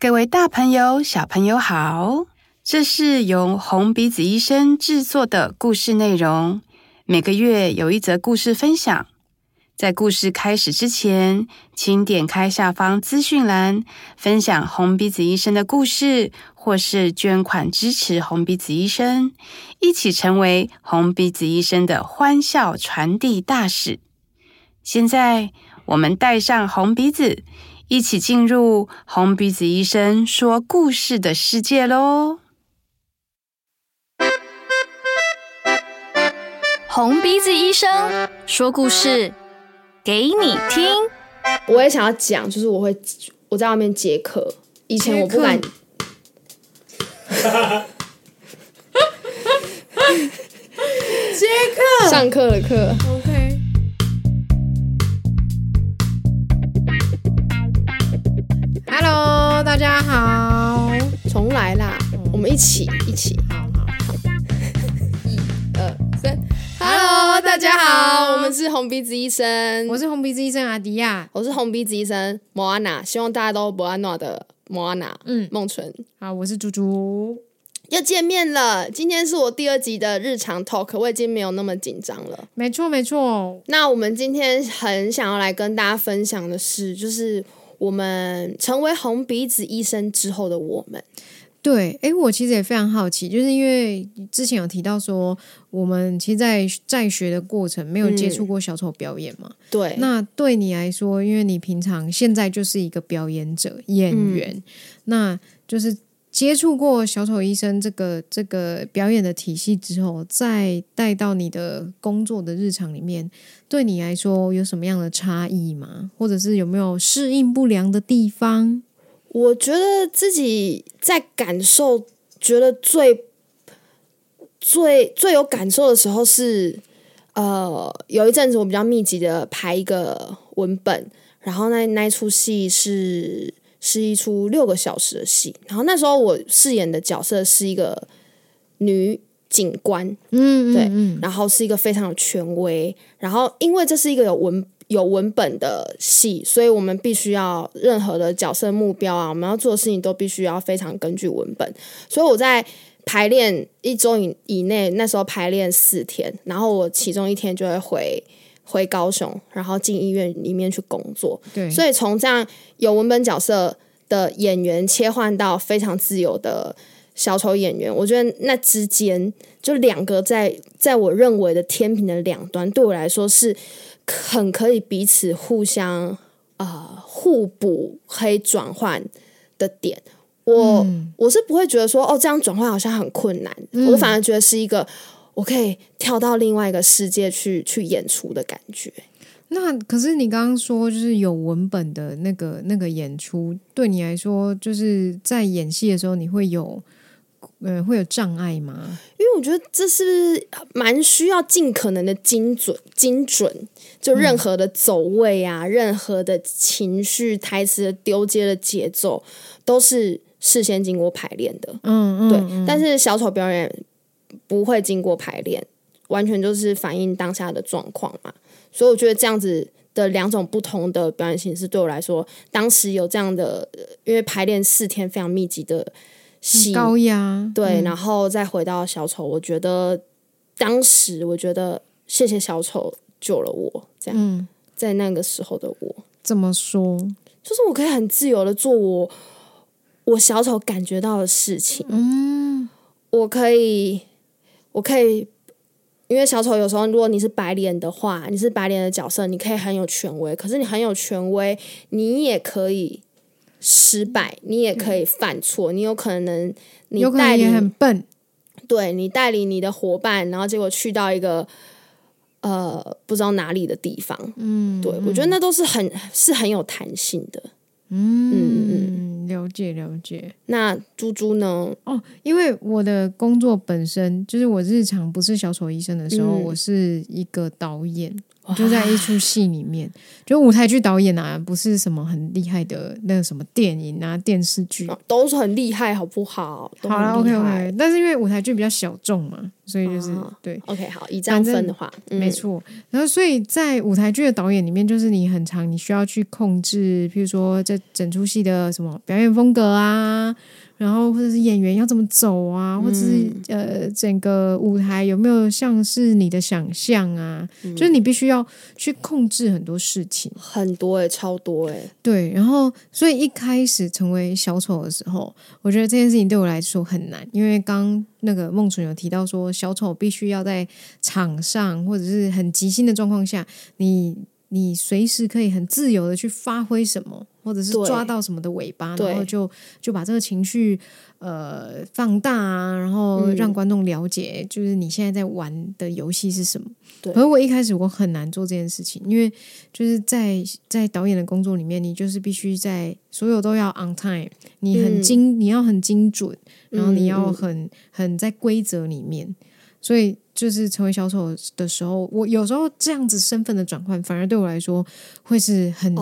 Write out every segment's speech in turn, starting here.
各位大朋友、小朋友好，这是由红鼻子医生制作的故事内容，每个月有一则故事分享。在故事开始之前，请点开下方资讯栏，分享红鼻子医生的故事，或是捐款支持红鼻子医生，一起成为红鼻子医生的欢笑传递大使。现在，我们戴上红鼻子，一起进入红鼻子医生说故事的世界咯。红鼻子医生说故事给你听。我也想要讲，就是我在外面接客，以前我不敢。接客，上课的课。OK。Hello， 大家好，重来啦，我们一起。好。1、2、3。Hello， 大家好，我们是红鼻子医生，我是红鼻子医生阿迪亚，我是红鼻子医生莫安娜，希望大家都不安娜的莫安娜，梦纯。好，我是猪猪，又见面了。今天是我第二集的日常 talk， 我已经没有那么紧张了。没错。那我们今天很想要来跟大家分享的是，就是我们成为红鼻子医生之后的我们。对，我其实也非常好奇，就是因为之前有提到说，我们其实在学的过程没有接触过小丑表演嘛。对，那对你来说，因为你平常现在就是一个表演者、演员，那就是接触过小丑医生这个表演的体系之后，再带到你的工作的日常里面，对你来说有什么样的差异吗？或者是有没有适应不良的地方？我觉得自己在感受，觉得最有感受的时候是，有一阵子我比较密集的排一个文本，然后那一出戏是一出6个小时的戏，然后那时候我饰演的角色是一个女警官，对，然后是一个非常有权威，然后因为这是一个有文本的戏，所以我们必须要任何的角色目标啊，我们要做的事情都必须要非常根据文本。所以我在排练一周以内，那时候排练4天，然后我其中1天就会回高雄，然后进医院里面去工作。对，所以从这样有文本角色的演员切换到非常自由的小丑演员，我觉得那之间就两个在我认为的天平的两端，对我来说是很可以彼此互相互补可以转换的点。我是不会觉得说这样转换好像很困难，我反而觉得是一个我可以跳到另外一个世界去演出的感觉。那可是你刚刚说就是有文本的那个演出，对你来说就是在演戏的时候你会有障碍吗？因为我觉得这是蛮需要尽可能的精准，就任何的走位啊，任何的情绪、台词的丢接的节奏，都是事先经过排练的。对。但是小丑表演不会经过排练，完全就是反映当下的状况嘛。所以我觉得这样子的两种不同的表演形式，对我来说，当时有这样的，因为排练4天非常密集的。高压，对，然后再回到小丑，我觉得当时我觉得谢谢小丑救了我，这样，在那个时候的我，怎么说？就是我可以很自由的做我小丑感觉到的事情，我可以，因为小丑有时候如果你是白脸的话，你是白脸的角色，你可以很有权威，可是你很有权威，你也可以。失败，你也可以犯错，你有可能也很笨，对，你带领你的伙伴，然后结果去到一个不知道哪里的地方，对，我觉得那都是很有弹性的，了解。那猪猪呢？因为我的工作本身就是我日常不是小丑医生的时候，我是一个导演。你就在一出戏里面。就舞台剧导演啊，不是什么很厉害的那个什么电影啊、电视剧，都是很厉害，好不好？都很厉害。好啦 ，OK，OK。但是因为舞台剧比较小众嘛，所以就是、对 ，OK， 好，以这样分的话，没错。然后，所以在舞台剧的导演里面，就是你很常你需要去控制，譬如说这整出戏的什么表演风格啊。然后或者是演员要怎么走啊、或者是整个舞台有没有像是你的想象啊、就是你必须要去控制很多事情，很多超多对。然后所以一开始成为小丑的时候，我觉得这件事情对我来说很难，因为刚那个孟纯有提到说小丑必须要在场上或者是很即兴的状况下，你随时可以很自由的去发挥什么，或者是抓到什么的尾巴，然后就把这个情绪放大啊，然后让观众了解就是你现在在玩的游戏是什么。对，可是我一开始我很难做这件事情，因为就是在导演的工作里面，你就是必须在所有都要 on time， 你要很精准，然后你要很在规则里面。所以就是成为小丑的时候，我有时候这样子身份的转换反而对我来说会是很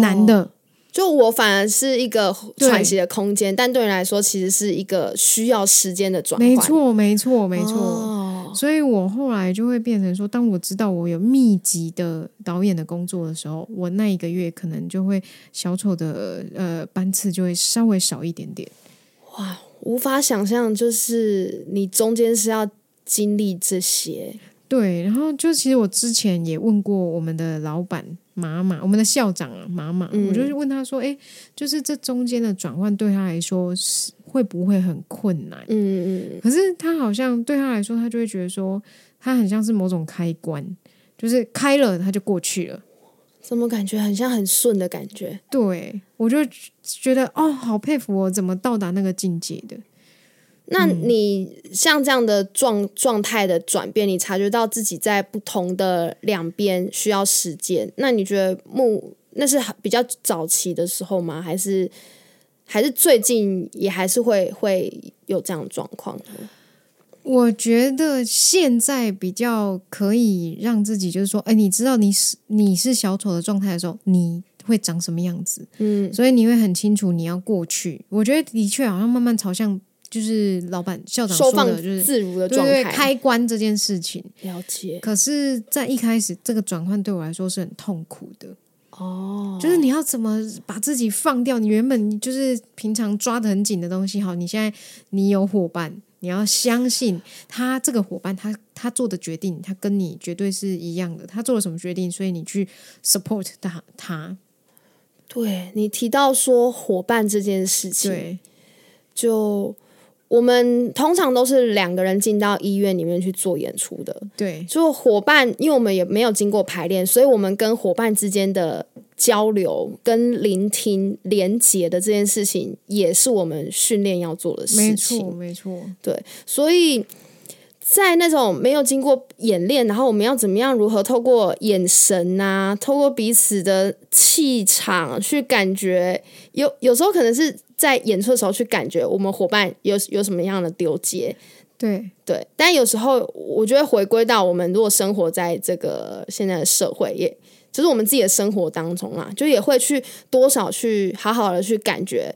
难的。就我反而是一个喘息的空间，但对你来说其实是一个需要时间的转换。没错没错没错、所以我后来就会变成说，当我知道我有密集的导演的工作的时候，我那一个月可能就会小丑的班次就会稍微少一点点。哇，无法想象，就是你中间是要经历这些。对，然后就其实我之前也问过我们的老板妈妈，我们的校长啊妈妈，我就问他说就是这中间的转换对他来说会不会很困难？可是他好像对他来说，他就会觉得说他很像是某种开关，就是开了他就过去了。怎么感觉很像很顺的感觉？对，我就觉得好佩服我怎么到达那个境界的。那你像这样的状态的转变，你察觉到自己在不同的两边需要时间，那你觉得那是比较早期的时候吗？还是最近也还是会有这样的状况呢？我觉得现在比较可以让自己就是说你知道你是小丑的状态的时候，你会长什么样子，所以你会很清楚你要过去。我觉得的确好像慢慢朝向就是老板校长说的，就是收放自如的状态，对开关这件事情了解。可是在一开始这个转换对我来说是很痛苦的就是你要怎么把自己放掉，你原本就是平常抓得很紧的东西，好，你现在你有伙伴，你要相信他这个伙伴他做的决定，他跟你绝对是一样的，他做了什么决定，所以你去 support 他。对，你提到说伙伴这件事情，对，就我们通常都是两个人进到医院里面去做演出的，对，就伙伴，因为我们也没有经过排练，所以我们跟伙伴之间的交流跟聆听连结的这件事情也是我们训练要做的事情。没错没错，对，所以在那种没有经过演练，然后我们要怎么样如何透过眼神啊，透过彼此的气场去感觉，有时候可能是在演出的时候去感觉我们伙伴有什么样的丢接，对对。但有时候我觉得回归到我们如果生活在这个现在的社会，也就是我们自己的生活当中啦，就也会去多少去好好的去感觉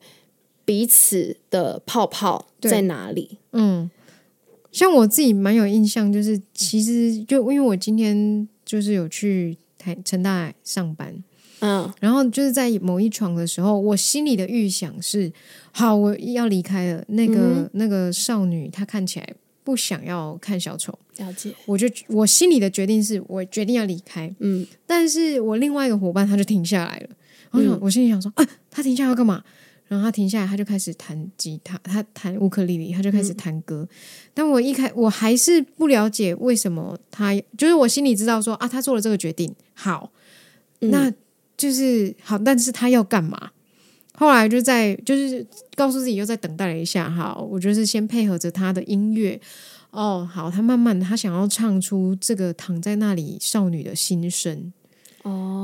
彼此的泡泡在哪里。像我自己蛮有印象，就是其实就因为我今天就是有去成大上班，然后就是在某一床的时候，我心里的预想是好，我要离开了，那个少女她看起来不想要看小丑，了解，我心里的决定是我决定要离开，但是我另外一个伙伴他就停下来了，我心里想说他停下来要干嘛，然后他停下来他就开始弹吉他，他弹乌克丽丽，他就开始弹歌，但我还是不了解为什么他，就是我心里知道说他做了这个决定，好，那就是好，但是他要干嘛？后来就是告诉自己又再等待了一下，好，我就是先配合着他的音乐，好，他慢慢的他想要唱出这个躺在那里少女的心声，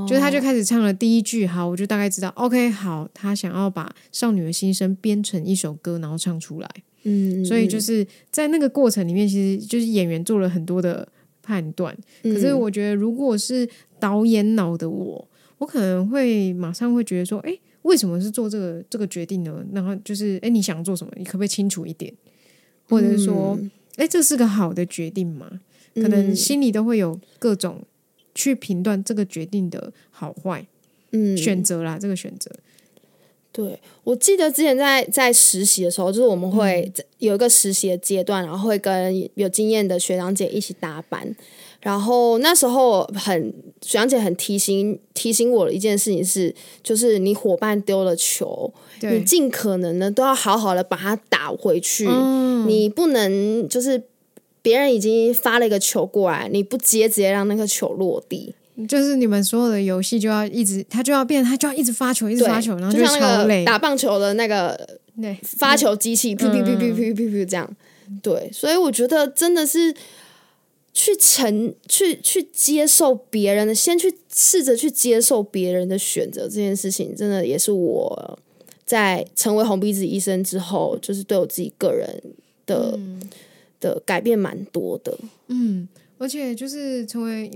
就是他就开始唱了第一句，好，我就大概知道 OK 好，他想要把少女的心声编成一首歌然后唱出来，所以就是在那个过程里面，其实就是演员做了很多的判断。可是我觉得如果是导演脑的我可能会马上会觉得说，诶，为什么是做这个决定呢？然后就是，诶，你想做什么？你可不可以清楚一点？或者说，诶，这是个好的决定吗？可能心里都会有各种去评断这个决定的好坏，选择啦，这个选择。对，我记得之前在实习的时候，就是我们会有一个实习的阶段，然后会跟有经验的学长姐一起搭班。然后那时候学长姐很提醒我的一件事情是，就是你伙伴丢了球，你尽可能呢都要好好的把它打回去，你不能就是别人已经发了一个球过来，你不接直接让那个球落地。就是你们所有的游戏就要一直，他就要一直发球，一直发球，然后就像那个打棒球的那个发球机器，噗噗噗噗噗噗这样。对，所以我觉得真的是去接受别人的，先去试着去接受别人的选择这件事情，真的也是我在成为红鼻子医生之后，就是对我自己个人的改变蛮多的。嗯。而且就是成为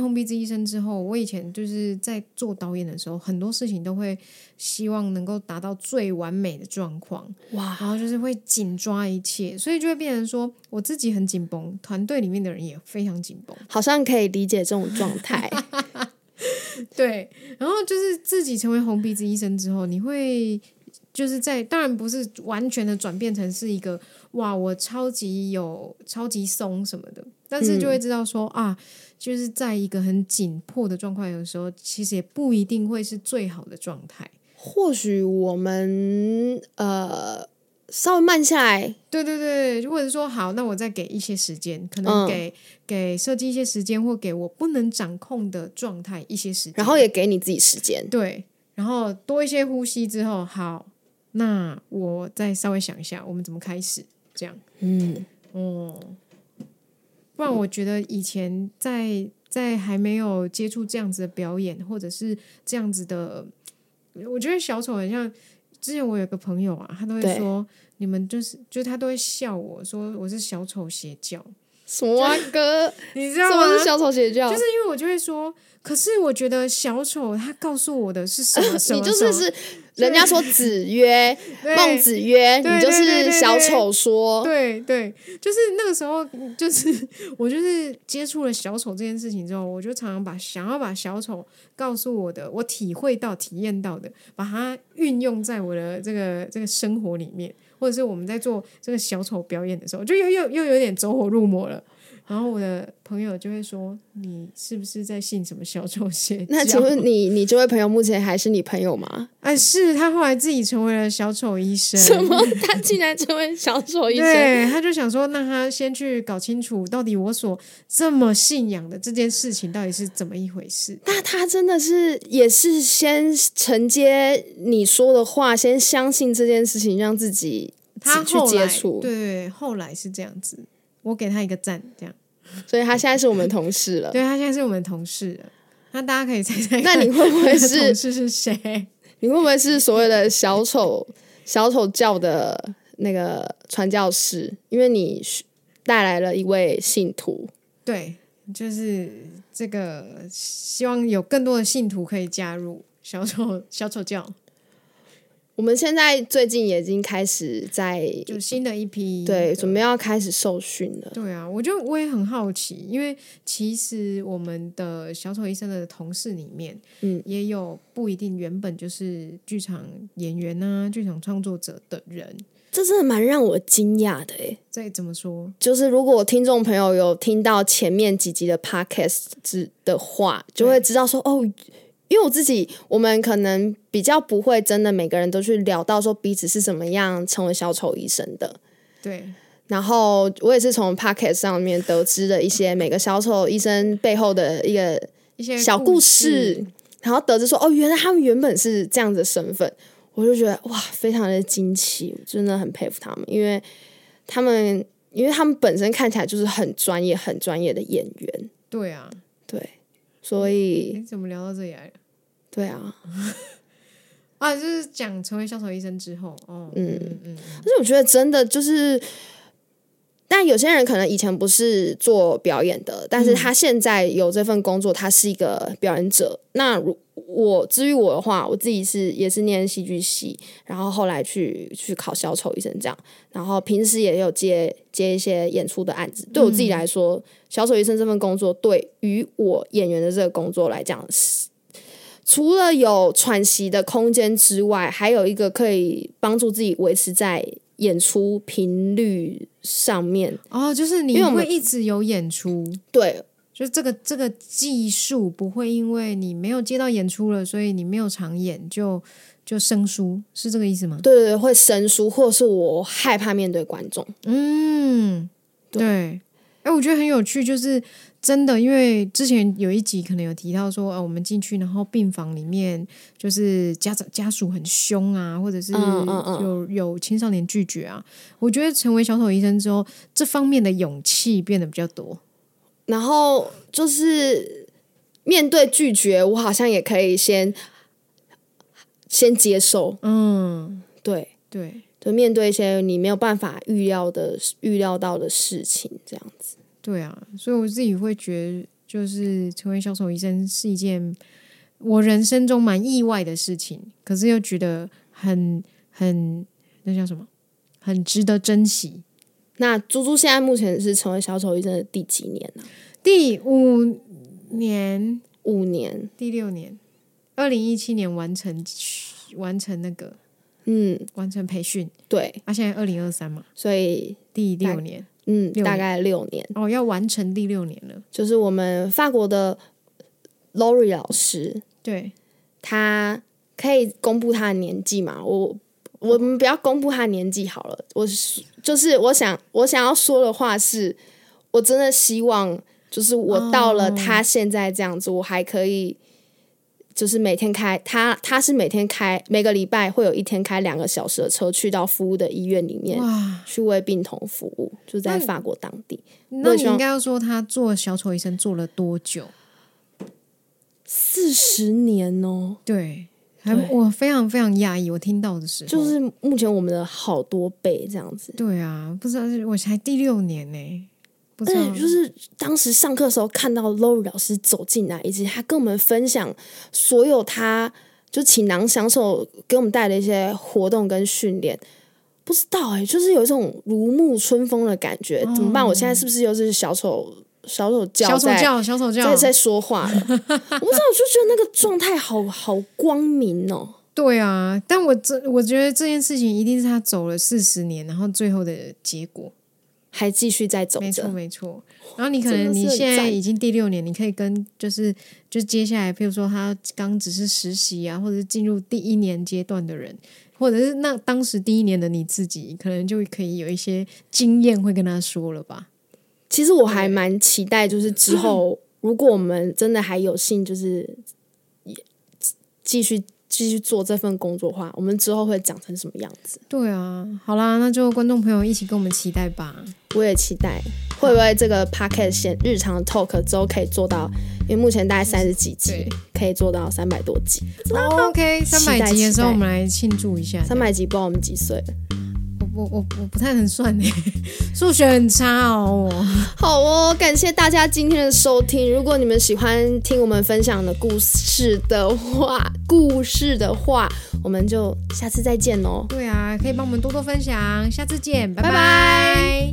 红鼻子医生之后，我以前就是在做导演的时候，很多事情都会希望能够达到最完美的状况，哇！然后就是会紧抓一切，所以就会变成说我自己很紧绷，团队里面的人也非常紧绷，好像可以理解这种状态。对，然后就是自己成为红鼻子医生之后，你会就是当然不是完全的转变成是一个哇，我超级松什么的。但是就会知道说啊，就是在一个很紧迫的状况的时候，其实也不一定会是最好的状态。或许我们稍微慢下来，对对对，或者说好，那我再给一些时间，可能给设计一些时间，或给我不能掌控的状态一些时间，然后也给你自己时间，对，然后多一些呼吸之后，好，那我再稍微想一下，我们怎么开始这样？不然我觉得以前在还没有接触这样子的表演，或者是这样子的，我觉得小丑很像之前我有个朋友啊，他都会说你们就是他都会笑我说我是小丑邪教。什么啊哥，你知道吗？什么是小丑邪教？就是因为我就会说，可是我觉得小丑他告诉我的是什么？你就是人家说子曰，孟子曰，你就是小丑说。对对，就是那个时候，就是我就是接触了小丑这件事情之后，我就常常想要把小丑告诉我的，我体会到、体验到的，把它运用在我的这个生活里面。或者是我们在做这个小丑表演的时候，就又有点走火入魔了。然后我的朋友就会说：“你是不是在信什么小丑邪教？”那请问你这位朋友目前还是你朋友吗？哎，是他后来自己成为了小丑医生。什么？他竟然成为小丑医生？对，他就想说，那他先去搞清楚到底我所这么信仰的这件事情到底是怎么一回事。那他真的是也是先承接你说的话，先相信这件事情，让自己去接触。对，后来是这样子。我给他一个赞，这样，所以他现在是我们同事了。对，他现在是我们同事了。那大家可以猜猜看，那你会不会是同事是谁？你会不会是所谓的小丑教的那个传教士？因为你带来了一位信徒。对，就是这个，希望有更多的信徒可以加入小丑教。我们现在最近也已经开始在就新的一批对准备要开始受训了。对啊，我也很好奇，因为其实我们的小丑医生的同事里面，也有不一定原本就是剧场演员啊、剧场创作者的人，这真的蛮让我惊讶的耶。这怎么说？就是如果听众朋友有听到前面几集的 podcast 的话，就会知道说哦。因为我们可能比较不会真的每个人都去聊到说彼此是怎么样成为小丑医生的。对，然后我也是从 podcast 上面得知了一些每个小丑医生背后的一些小故事，然后得知说哦，原来他们原本是这样的身份，我就觉得哇，非常的惊奇，真的很佩服他们，因为他们本身看起来就是很专业、很专业的演员。对啊，对。所以你怎么聊到这里来了？对啊，啊，就是讲成为小丑医生之后，而且我觉得真的就是但有些人可能以前不是做表演的，但是他现在有这份工作，他是一个表演者。那我至于我的话，我自己也是念戏剧系，然后后来去考小丑医生这样，然后平时也有接一些演出的案子。对我自己来说，小丑医生这份工作对于我演员的这个工作来讲，除了有喘息的空间之外，还有一个可以帮助自己维持在演出频率上面。哦，就是你会一直有演出。对，就是这个技术不会因为你没有接到演出了，所以你没有常演就生疏，是这个意思吗？对对对，会生疏，或是我害怕面对观众。嗯，对。哎，我觉得很有趣，就是真的，因为之前有一集可能有提到说，我们进去然后病房里面就是家属很凶啊，或者是有青少年拒绝啊。我觉得成为小丑医生之后，这方面的勇气变得比较多。然后就是面对拒绝，我好像也可以先接受。嗯，对对。就面对一些你没有办法预料到的事情这样子。对啊，所以我自己会觉得就是成为小丑医生是一件我人生中蛮意外的事情，可是又觉得很那叫什么，很值得珍惜。那猪猪现在目前是成为小丑医生的第几年呢？第5年。5年。第6年。2017年完成那个完成培训。对啊，现在2023嘛，所以第6年，大概6年哦，要完成第6年了。就是我们法国的 Lori 老师，对，他可以公布他的年纪嘛？我们不要公布他的年纪好了。我想要说的话是，我真的希望就是我到了他现在这样子，我还可以。就是每天开他是每天开，每个礼拜会有一天开2个小时的车去到服务的医院里面去为病童服务，就在法国当地。那你应该要说他做小丑医生做了多久？40年哦。对，我非常非常讶异，我听到的时候就是目前我们的好多倍这样子。对啊，不知道我才第6年欸。而且就是当时上课的时候看到 Lori 老师走进来，以及他跟我们分享所有他就倾囊相授给我们带的一些活动跟训练，不知道就是有一种如沐春风的感觉。怎么办？我现在是不是又是小丑教在说话了？我不知道，我就觉得那个状态好光明哦。对啊，但我觉得这件事情一定是他走了40年，然后最后的结果。还继续在走着，没错没错。然后你可能你现在已经第6年，你可以跟就是接下来，比如说他刚只是实习啊，或者是进入第1年阶段的人，或者是那当时第1年的你自己，可能就可以有一些经验会跟他说了吧。其实我还蛮期待，就是之后如果我们真的还有幸，就是继续做这份工作的话，我们之后会长成什么样子？对啊，好啦，那就观众朋友一起跟我们期待吧。我也期待，会不会这个 podcast 日常 talk 之后可以做到？因为目前大概30几集，可以做到300多集。OK， 300集的时候我们来庆祝一下。300集不知道我们几岁了。我不太能算耶，数学很差哦。好哦，感谢大家今天的收听。如果你们喜欢听我们分享的故事的话，我们就下次再见哦。对啊，可以帮我们多多分享，下次见，拜拜。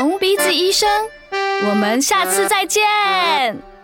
红鼻子医生，我们下次再见。